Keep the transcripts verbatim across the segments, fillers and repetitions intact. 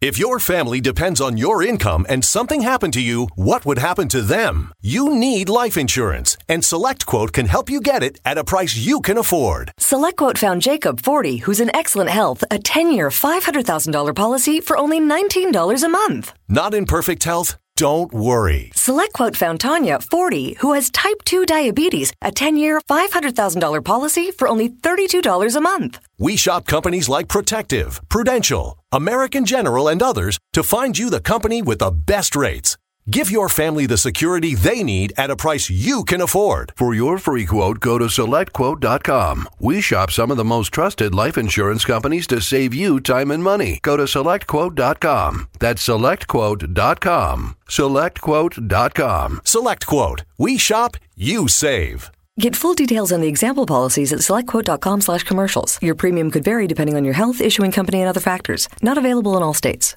If your family depends on your income and something happened to you, what would happen to them? You need life insurance, and SelectQuote can help you get it at a price you can afford. SelectQuote found Jacob, forty, who's in excellent health, a ten-year, five hundred thousand dollars policy for only nineteen dollars a month. Not in perfect health? Don't worry. SelectQuote found Tanya, forty, who has type two diabetes, a ten-year, five hundred thousand dollars policy for only thirty-two dollars a month. We shop companies like Protective, Prudential, American General, and others to find you the company with the best rates. Give your family the security they need at a price you can afford. For your free quote, go to select quote dot com. We shop some of the most trusted life insurance companies to save you time and money. Go to select quote dot com. That's select quote dot com. select quote dot com. SelectQuote. We shop, you save. Get full details on the example policies at select quote dot com slash commercials. Your premium could vary depending on your health, issuing company, and other factors. Not available in all states.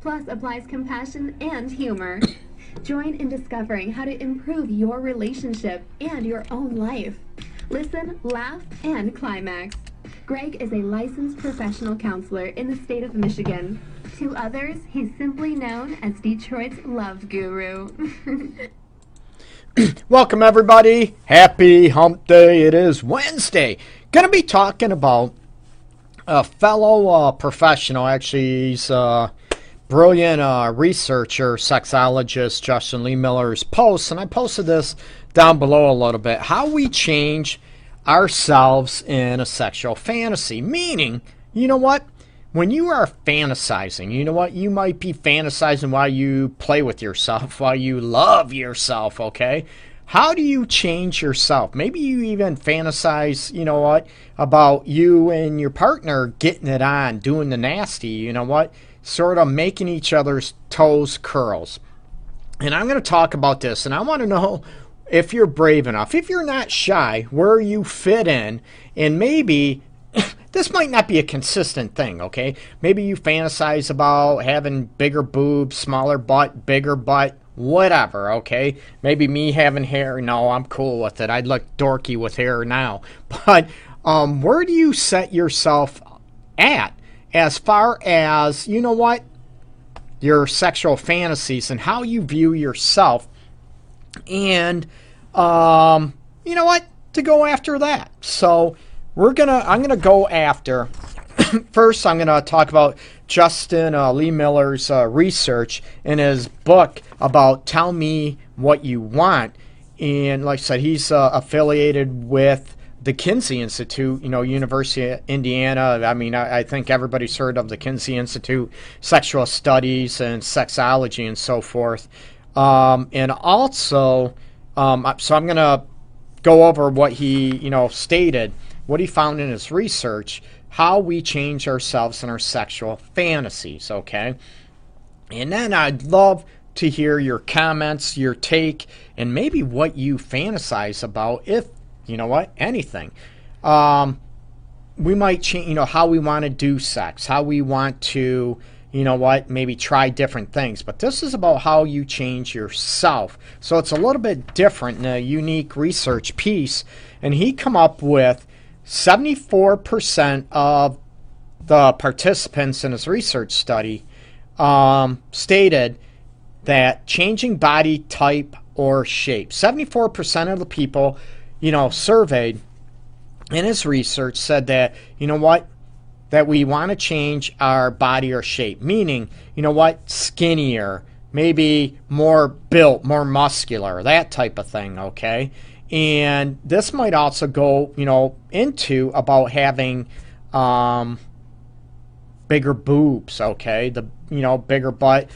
Plus applies compassion and humor. Join in discovering how to improve your relationship and your own life. Listen, laugh, and climax. Greg is a licensed professional counselor in the state of Michigan. To others, he's simply known as Detroit's love guru. Welcome, everybody. Happy hump day. It is Wednesday. Going to be talking about a fellow uh, professional. Actually, he's... Uh, Brilliant uh, researcher, sexologist Justin Lehmiller's post, and I posted this down below a little bit. How we change ourselves in a sexual fantasy. Meaning, you know what? When you are fantasizing, you know what? You might be fantasizing while you play with yourself, while you love yourself, okay? How do you change yourself? Maybe you even fantasize, you know what, about you and your partner getting it on, doing the nasty, you know what? Sort of making each other's toes curls. And I'm going to talk about this, and I want to know if you're brave enough, if you're not shy, where you fit in. And maybe this might not be a consistent thing, okay? Maybe you fantasize about having bigger boobs, smaller butt, bigger butt, whatever, okay? Maybe me having hair, no, I'm cool with it. I'd look dorky with hair now. But um, where do you set yourself at? As far as, you know what, your sexual fantasies and how you view yourself, and um, you know what, to go after that. So we're gonna, I'm gonna go after. First, I'm gonna talk about Justin uh, Lehmiller's uh, research in his book about "Tell Me What You Want," and like I said, he's uh, affiliated with the Kinsey Institute, you know, University of Indiana. I mean, I, I think everybody's heard of the Kinsey Institute, sexual studies and sexology and so forth. Um, and also, um, so I'm going to go over what he, you know, stated, what he found in his research, how we change ourselves in our sexual fantasies, okay? And then I'd love to hear your comments, your take, and maybe what you fantasize about, if you know what? Anything. Um, we might change, you know, how we want to do sex, how we want to, you know what, maybe try different things. But this is about how you change yourself. So it's a little bit different in a unique research piece. And he come up with seventy-four percent of the participants in his research study um, stated that changing body type or shape. seventy-four percent of the people, you know, surveyed in his research said that, you know what, that we want to change our body or shape, meaning, you know what, skinnier, maybe more built, more muscular, that type of thing, okay? And this might also go, you know, into about having um, bigger boobs, okay? The, you know, bigger butt,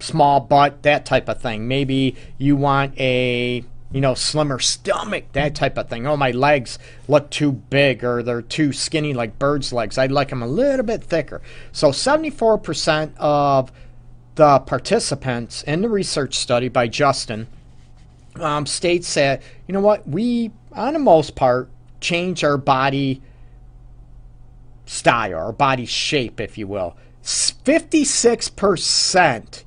small butt, that type of thing. Maybe you want a you know, slimmer stomach, that type of thing. Oh, my legs look too big, or they're too skinny like birds' legs. I'd like them a little bit thicker. So seventy-four percent of the participants in the research study by Justin um, states that, you know what, we, on the most part, change our body style, our body shape, if you will. fifty-six percent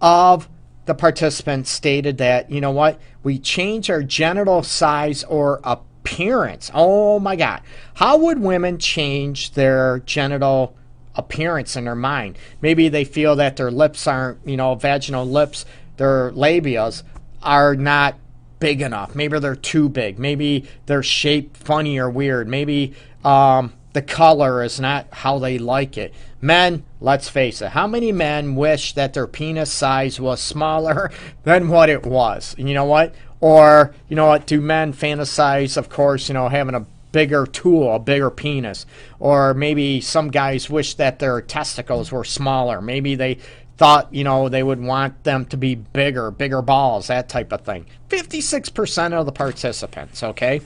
of the participants stated that, you know what, we change our genital size or appearance. Oh my God. How would women change their genital appearance in their mind? Maybe they feel that their lips aren't, you know, vaginal lips, their labias are not big enough. Maybe they're too big. Maybe they're shaped funny or weird. Maybe um, the color is not how they like it. Men, let's face it, how many men wish that their penis size was smaller than what it was? You know what? Or, you know what, do men fantasize, of course, you know, having a bigger tool, a bigger penis? Or maybe some guys wish that their testicles were smaller. Maybe they thought, you know, they would want them to be bigger, bigger balls, that type of thing. fifty-six percent of the participants, okay?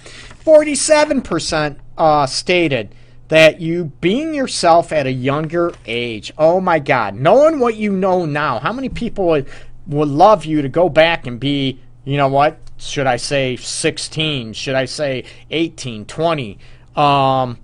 forty-seven percent uh, stated that you being yourself at a younger age. Oh my God. Knowing what you know now. How many people would, would love you to go back and be, you know what, should I say sixteen? Should I say eighteen, twenty, um,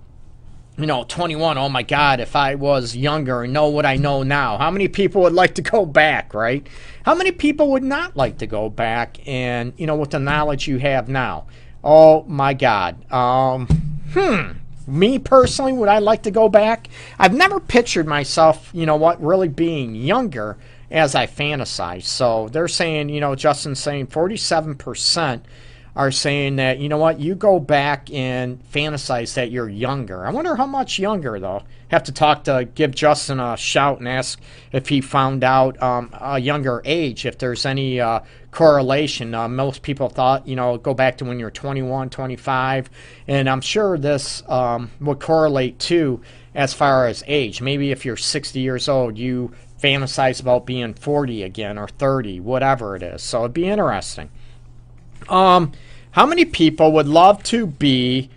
you know, twenty-one? Oh my God, if I was younger and know what I know now. How many people would like to go back, right? How many people would not like to go back and, you know, with the knowledge you have now? Oh my God. Um, hmm. Me personally, would I like to go back? I've never pictured myself, you know what, really being younger as I fantasize. So they're saying, you know, Justin's saying forty-seven percent are saying that, you know what, you go back and fantasize that you're younger. I wonder how much younger, though. Have to talk to, give Justin a shout and ask if he found out um, a younger age, if there's any uh, correlation. Uh, most people thought, you know, go back to when you're twenty-one, twenty-five, and I'm sure this um, would correlate too as far as age. Maybe if you're sixty years old, you fantasize about being forty again or thirty, whatever it is. So it'd be interesting. Um, how many people would love to be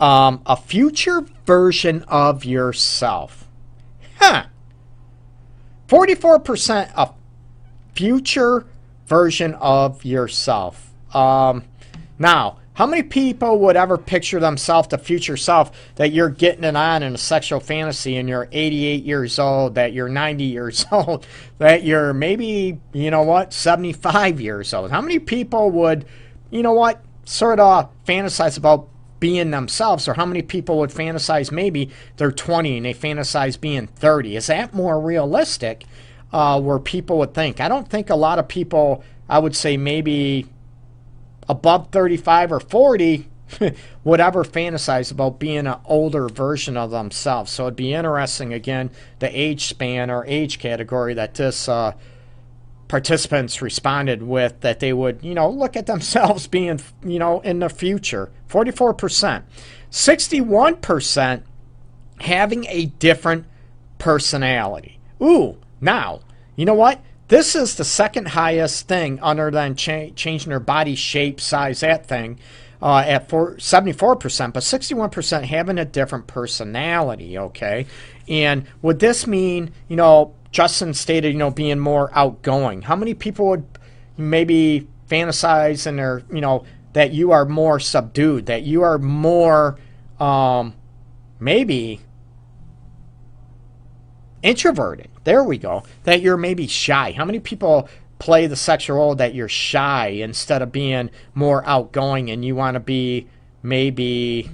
um, a future version of yourself? Huh. forty-four percent a future version of yourself. Um, now, how many people would ever picture themselves, the future self, that you're getting it on in a sexual fantasy and you're eighty-eight years old, that you're ninety years old, that you're maybe, you know what, seventy-five years old? How many people would, you know what, sort of fantasize about being themselves? Or how many people would fantasize maybe they're twenty and they fantasize being thirty? Is that more realistic uh, where people would think? I don't think a lot of people, I would say maybe above thirty-five or forty would ever fantasize about being an older version of themselves. So it'd be interesting, again, the age span or age category that this uh, participants responded with, that they would, you know, look at themselves being, you know, in the future. forty-four percent. sixty-one percent having a different personality. Ooh, now, you know what? This is the second highest thing other than cha changing their body shape, size, that thing, uh, at four, seventy-four percent, but sixty-one percent having a different personality, okay? And would this mean, you know, Justin stated, you know, being more outgoing. How many people would maybe fantasize in their, you know, that you are more subdued, that you are more um, maybe introverted? There we go. That you're maybe shy. How many people play the sexual role that you're shy instead of being more outgoing, and you want to be maybe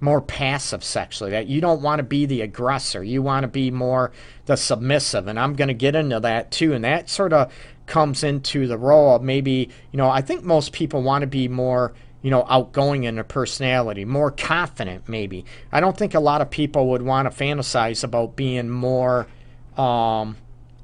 more passive sexually? That you don't want to be the aggressor. You want to be more the submissive. And I'm going to get into that too. And that sort of comes into the role of maybe, you know, I think most people want to be more, you know, outgoing in their personality, more confident maybe. I don't think a lot of people would want to fantasize about being more, um,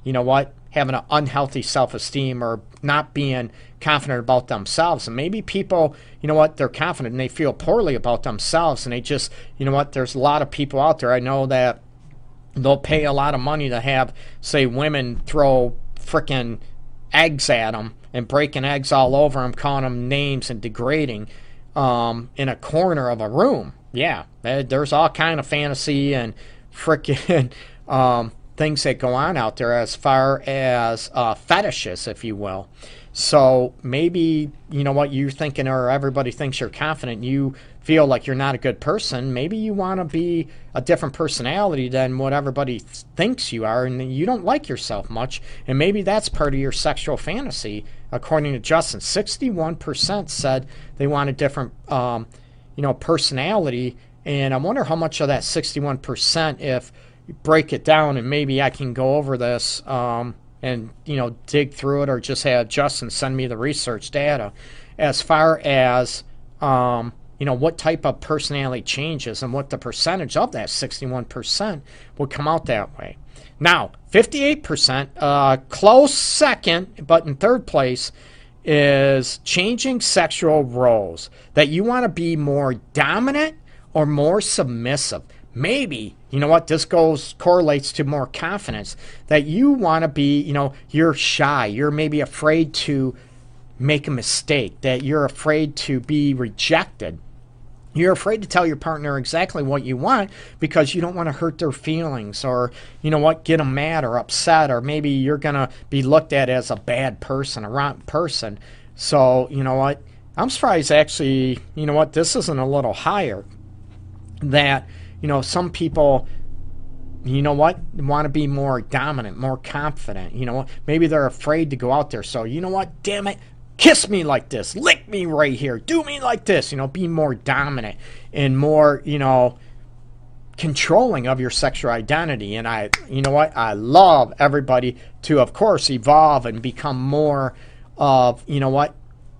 you know what, having an unhealthy self-esteem or not being confident about themselves. And maybe people, you know what, they're confident and they feel poorly about themselves, and they just, you know what, there's a lot of people out there, I know, that they'll pay a lot of money to have, say, women throw frickin' eggs at them and breaking eggs all over them, calling them names and degrading um, in a corner of a room. Yeah, there's all kind of fantasy and freaking um, things that go on out there as far as uh, fetishes, if you will. So maybe, you know what, you're thinking, or everybody thinks you're confident, you feel like you're not a good person. Maybe you want to be a different personality than what everybody th- thinks you are, and you don't like yourself much, and maybe that's part of your sexual fantasy. According to Justin, sixty-one percent said they want a different um, you know, personality, and I wonder how much of that sixty-one percent, if you break it down, and maybe I can go over this um, and, you know, dig through it, or just have Justin send me the research data as far as, um, you know, what type of personality changes and what the percentage of that sixty-one percent would come out that way. Now, fifty-eight percent, uh, close second, but in third place, is changing sexual roles, that you want to be more dominant or more submissive. Maybe, you know what, this goes correlates to more confidence, that you want to be, you know, you're shy, you're maybe afraid to make a mistake, that you're afraid to be rejected. You're afraid to tell your partner exactly what you want because you don't want to hurt their feelings, or, you know what, get them mad or upset, or maybe you're going to be looked at as a bad person, a rotten person. So, you know what, I'm surprised actually, you know what, this isn't a little higher, that, you know, some people, you know what, want to be more dominant, more confident. You know, maybe they're afraid to go out there. So, you know what, damn it, kiss me like this, lick me right here, do me like this. You know, be more dominant and more, you know, controlling of your sexual identity. And I, you know what, I love everybody to, of course, evolve and become more of, you know what,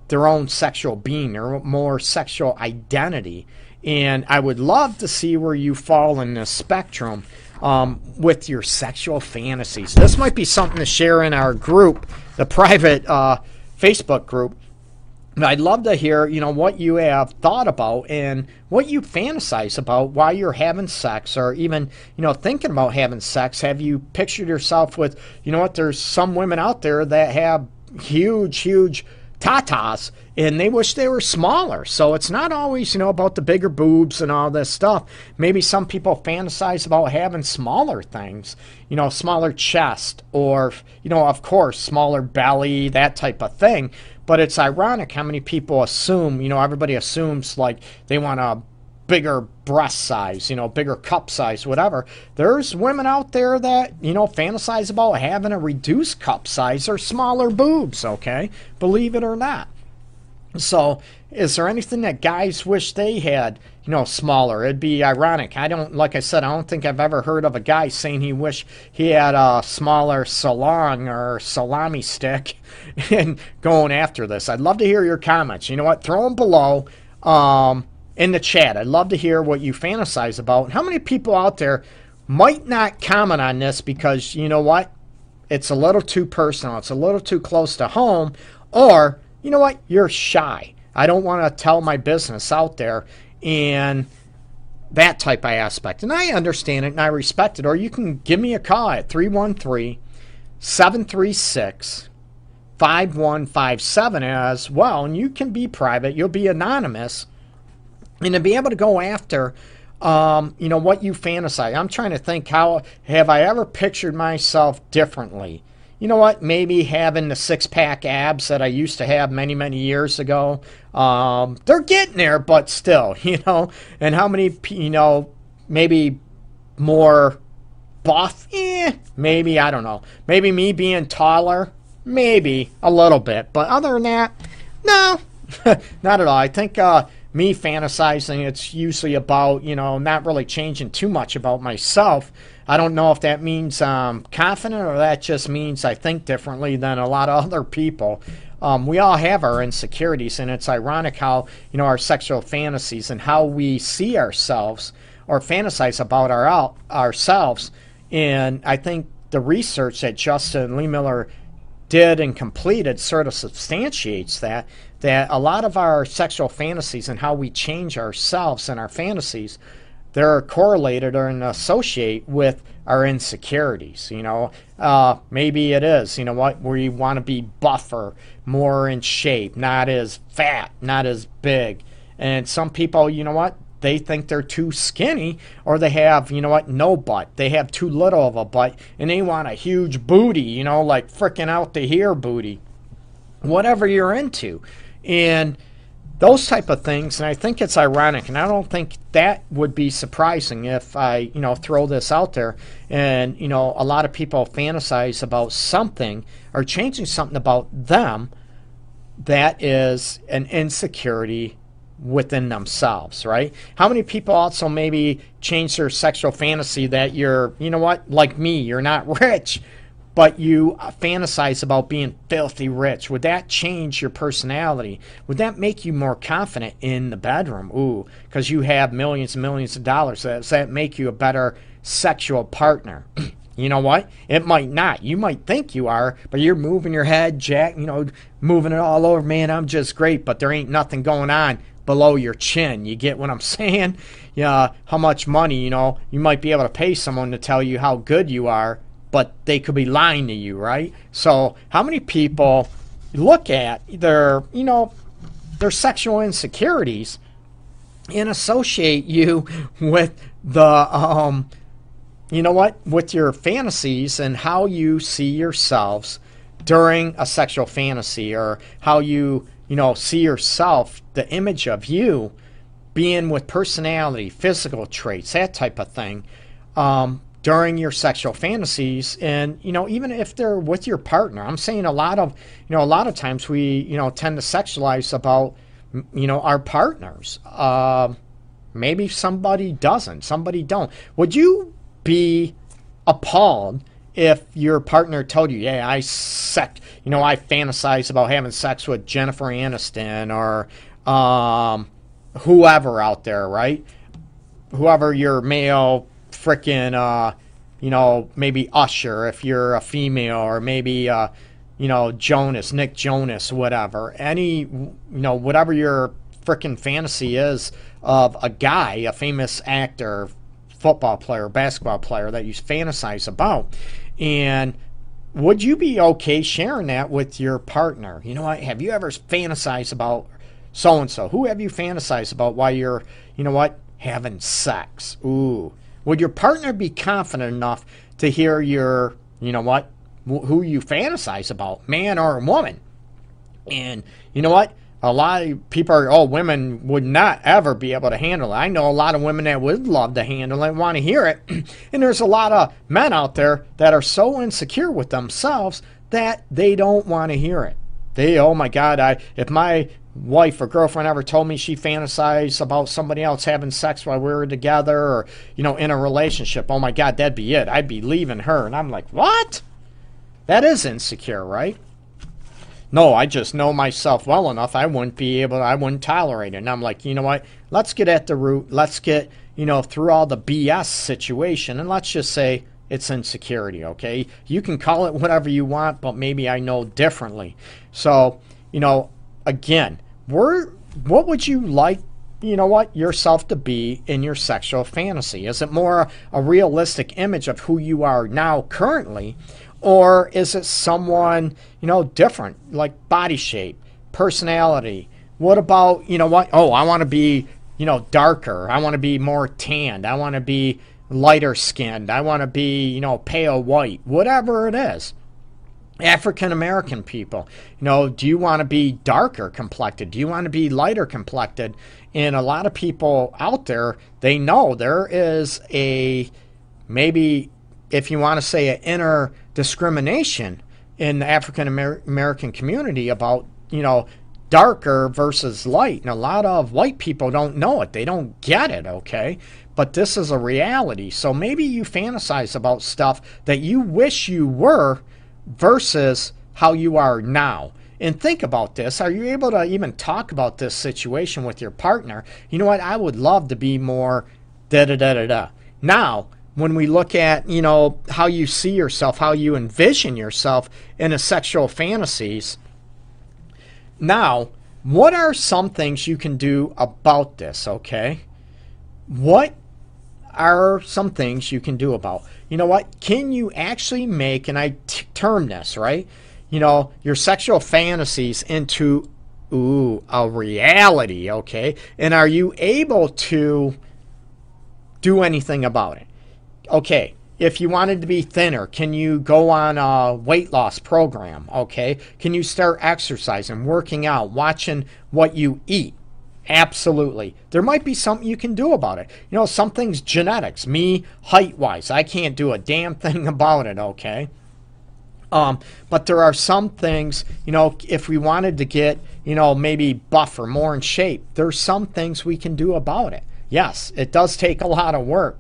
their own sexual being or more sexual identity. And I would love to see where you fall in this spectrum um, with your sexual fantasies. This might be something to share in our group, the private uh, Facebook group. And I'd love to hear, you know, what you have thought about and what you fantasize about while you're having sex, or even, you know, thinking about having sex. Have you pictured yourself with, you know what, there's some women out there that have huge, huge tatas, and they wish they were smaller. So it's not always, you know, about the bigger boobs and all this stuff. Maybe some people fantasize about having smaller things, you know, smaller chest, or, you know, of course, smaller belly, that type of thing. But it's ironic how many people assume, you know, everybody assumes like they want a bigger breast size, you know, bigger cup size, whatever. There's women out there that, you know, fantasize about having a reduced cup size or smaller boobs, okay? Believe it or not. So, is there anything that guys wish they had, you know, smaller? It'd be ironic. I don't, like I said, I don't think I've ever heard of a guy saying he wished he had a smaller salong or salami stick and going after this. I'd love to hear your comments. You know what? Throw them below um, in the chat. I'd love to hear what you fantasize about. And how many people out there might not comment on this because, you know what? It's a little too personal. It's a little too close to home. Or, you know what, you're shy. I don't want to tell my business out there, and that type of aspect. And I understand it and I respect it. Or you can give me a call at three one three, seven three six, five one five seven as well. And you can be private. You'll be anonymous. And to be able to go after, um, you know, what you fantasize. I'm trying to think, how have I ever pictured myself differently? You know what, maybe having the six-pack abs that I used to have many, many years ago. Um, they're getting there, but still, you know. And how many, you know, maybe more buff? Eh, maybe, I don't know. Maybe me being taller? Maybe, a little bit. But other than that, no, not at all. I think uh, me fantasizing, it's usually about, you know, not really changing too much about myself. I don't know if that means I'm um, confident, or that just means I think differently than a lot of other people. Um, we all have our insecurities, and it's ironic how, you know, our sexual fantasies and how we see ourselves or fantasize about our out, ourselves. And I think the research that Justin Lehmiller did and completed sort of substantiates that, that a lot of our sexual fantasies and how we change ourselves and our fantasies they're correlated or associate with our insecurities. You know, uh, maybe it is, you know what, we want to be buffer, more in shape, not as fat, not as big. And some people, you know what, they think they're too skinny, or they have, you know what, no butt. They have too little of a butt, and they want a huge booty, you know, like freaking out to here booty. Whatever you're into. And those type of things, and I think it's ironic, and I don't think that would be surprising if I, you know, throw this out there. And, you know, a lot of people fantasize about something or changing something about them that is an insecurity within themselves, right? How many people also maybe change their sexual fantasy that you're, you know what, like me, you're not rich, but you fantasize about being filthy rich. Would that change your personality? Would that make you more confident in the bedroom? Ooh, because you have millions and millions of dollars. Does that make you a better sexual partner? You know what? It might not. You might think you are, but you're moving your head, Jack, you know, moving it all over. Man, I'm just great, but there ain't nothing going on below your chin. You get what I'm saying? Yeah, how much money, you know, you might be able to pay someone to tell you how good you are, but they could be lying to you, right? So how many people look at their, you know, their sexual insecurities and associate you with the, um, you know what, with your fantasies and how you see yourselves during a sexual fantasy, or how you, you know, see yourself, the image of you being with personality, physical traits, that type of thing. Um, during your sexual fantasies, and you know, even if they're with your partner, I'm saying a lot of, you know, a lot of times we, you know, tend to sexualize about, you know, our partners. Uh, maybe somebody doesn't, somebody don't. Would you be appalled if your partner told you, "Yeah, I sex, you know, I fantasize about having sex with Jennifer Aniston or um, whoever out there, right? Whoever your male." Frickin', uh, you know, maybe Usher if you're a female, or maybe, uh, you know, Jonas, Nick Jonas, whatever. Any, you know, whatever your frickin' fantasy is of a guy, a famous actor, football player, basketball player that you fantasize about. And would you be okay sharing that with your partner? You know what? Have you ever fantasized about so-and-so? Who have you fantasized about while you're, you know what, having sex? Ooh. Would your partner be confident enough to hear your, you know what, who you fantasize about, man or woman? And you know what? A lot of people are, oh, women would not ever be able to handle it. I know a lot of women that would love to handle it, want to hear it. And there's a lot of men out there that are so insecure with themselves that they don't want to hear it. They, oh my God, I if my wife or girlfriend ever told me she fantasized about somebody else having sex while we were together, or, you know, in a relationship, oh my God, that'd be it. I'd be leaving her. And I'm like, what? That is insecure, right? No, I just know myself well enough. I wouldn't be able to, I wouldn't tolerate it. And I'm like, you know what? Let's get at the root. Let's get, you know, through all the B S situation. And let's just say it's insecurity, okay? You can call it whatever you want, but maybe I know differently. So, you know, again, We're, what would you like, you know what, yourself to be in your sexual fantasy? Is it more a realistic image of who you are now currently, or is it someone, you know, different, like body shape, personality? What about, you know what, oh, I want to be, you know, darker. I want to be more tanned. I want to be lighter skinned. I want to be, you know, pale white, whatever it is. African-American people, you know, do you want to be darker complected? Do you want to be lighter complected? And a lot of people out there, they know there is a, maybe if you want to say, an inner discrimination in the African-American community about, you know, darker versus light. And a lot of white people don't know it. They don't get it, okay? But this is a reality. So maybe you fantasize about stuff that you wish you were versus how you are now. And think about this. Are you able to even talk about this situation with your partner? You know what? I would love to be more da-da-da-da-da. Now, when we look at, you know, how you see yourself, how you envision yourself in a sexual fantasies, now, what are some things you can do about this, okay? What are some things you can do about. You know what? Can you actually make, and I t term this, right? You know, your sexual fantasies into, ooh, a reality, okay? And are you able to do anything about it? Okay, if you wanted to be thinner, can you go on a weight loss program, okay? Can you start exercising, working out, watching what you eat? Absolutely. There might be something you can do about it. You know, something's genetics. Me, height-wise, I can't do a damn thing about it, okay? Um, but there are some things, you know, if we wanted to get, you know, maybe buff or more in shape, there's some things we can do about it. Yes, it does take a lot of work.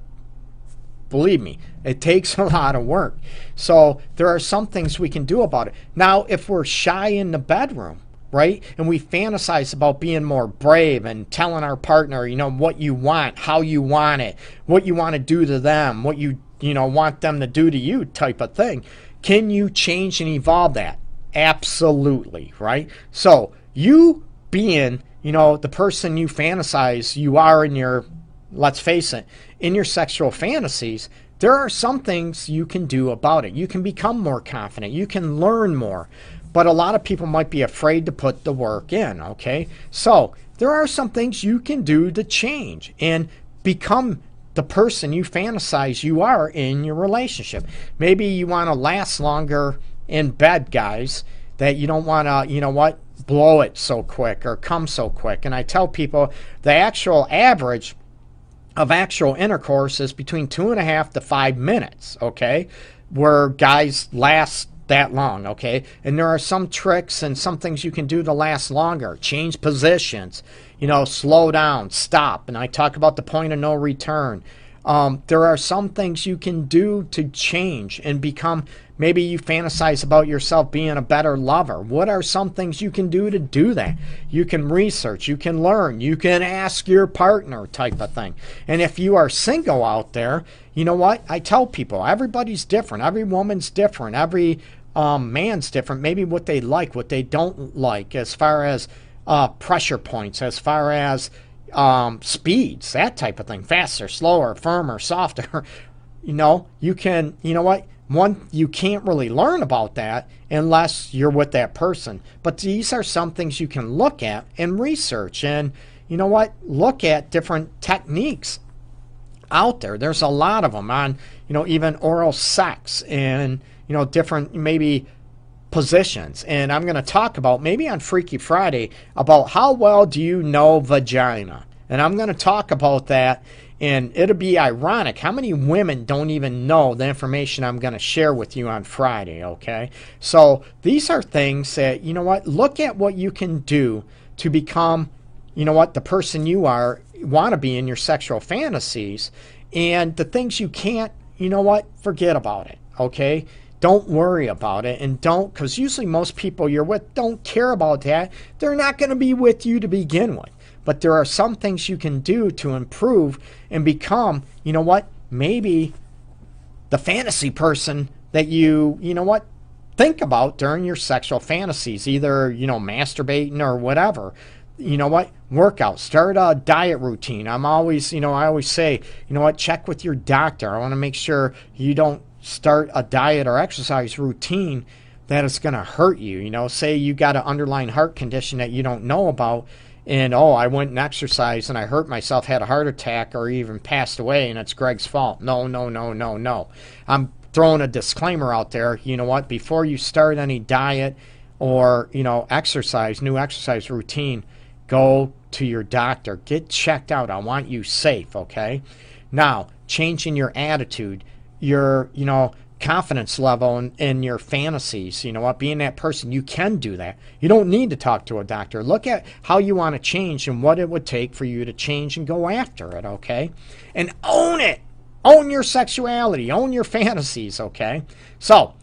Believe me, it takes a lot of work. So there are some things we can do about it. Now, if we're shy in the bedroom, right? And we fantasize about being more brave and telling our partner, you know, what you want, how you want it, what you want to do to them, what you, you know, want them to do to you type of thing. Can you change and evolve that? Absolutely, right? So you being, you know, the person you fantasize you are in your, let's face it, in your sexual fantasies, there are some things you can do about it. You can become more confident. You can learn more. But a lot of people might be afraid to put the work in, okay? So there are some things you can do to change and become the person you fantasize you are in your relationship. Maybe you want to last longer in bed, guys, that you don't want to, you know what, blow it so quick or come so quick. And I tell people the actual average of actual intercourse is between two and a half to five minutes, okay, where guys last that long, okay? And there are some tricks and some things you can do to last longer. Change positions, you know, slow down, stop. And I talk about the point of no return. Um, there are some things you can do to change and become, maybe you fantasize about yourself being a better lover. What are some things you can do to do that? You can research, you can learn, you can ask your partner type of thing. And if you are single out there, you know what? I tell people, everybody's different. Every woman's different. Every um, man's different. Maybe what they like, what they don't like as far as uh, pressure points, as far as um speeds, that type of thing, faster, slower, firmer, softer. You know, you can, you know what, one, you can't really learn about that unless you're with that person, but these are some things you can look at and research, and you know what, look at different techniques out there. There's a lot of them on, you know, even oral sex and, you know, different maybe positions. And I'm going to talk about maybe on Freaky Friday about how well do you know vagina, and I'm going to talk about that. And it'll be ironic how many women don't even know the information I'm going to share with you on Friday, okay? So these are things that, you know what, look at what you can do to become, you know what, the person you are, want to be in your sexual fantasies, and the things you can't, you know what, forget about it, okay? Don't worry about it, and don't, because usually most people you're with don't care about that. They're not going to be with you to begin with. But there are some things you can do to improve and become, you know what, maybe the fantasy person that you, you know what, think about during your sexual fantasies, either, you know, masturbating or whatever. You know what, workout, start a diet routine. I'm always, you know, I always say, you know what, check with your doctor. I want to make sure you don't start a diet or exercise routine that is going to hurt you. You know, say you got an underlying heart condition that you don't know about, and oh, I went and exercised and I hurt myself, had a heart attack, or even passed away, and it's Greg's fault. No, no, no, no, no. I'm throwing a disclaimer out there. You know what? Before you start any diet or, you know, exercise, new exercise routine, go to your doctor. Get checked out. I want you safe, okay? Now, changing your attitude, your, you know, confidence level in, in your fantasies, you know what, being that person, you can do that. You don't need to talk to a doctor. Look at how you want to change and what it would take for you to change and go after it, okay? And own it. Own your sexuality. Own your fantasies, okay? So,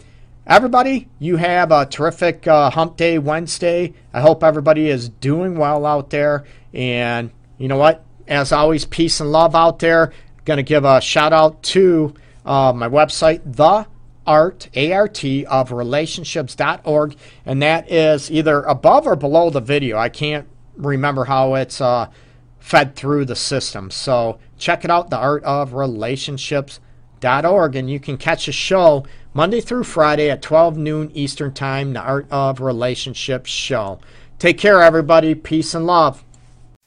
everybody, you have a terrific uh, Hump Day Wednesday. I hope everybody is doing well out there. And you know what? As always, peace and love out there. Going to give a shout out to Uh, my website, the art, A R T of relationships dot org, and that is either above or below the video. I can't remember how it's uh, fed through the system. So check it out, the art of relationships dot org, and you can catch the show Monday through Friday at twelve noon Eastern Time, The Art of Relationships Show. Take care, everybody. Peace and love.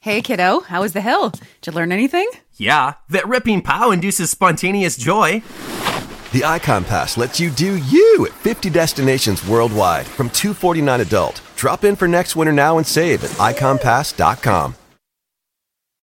Hey, kiddo. How was the hill? Did you learn anything? Yeah, that ripping pow induces spontaneous joy. The Icon Pass lets you do you at fifty destinations worldwide from two forty-nine adult. Drop in for next winter now and save at icon pass dot com.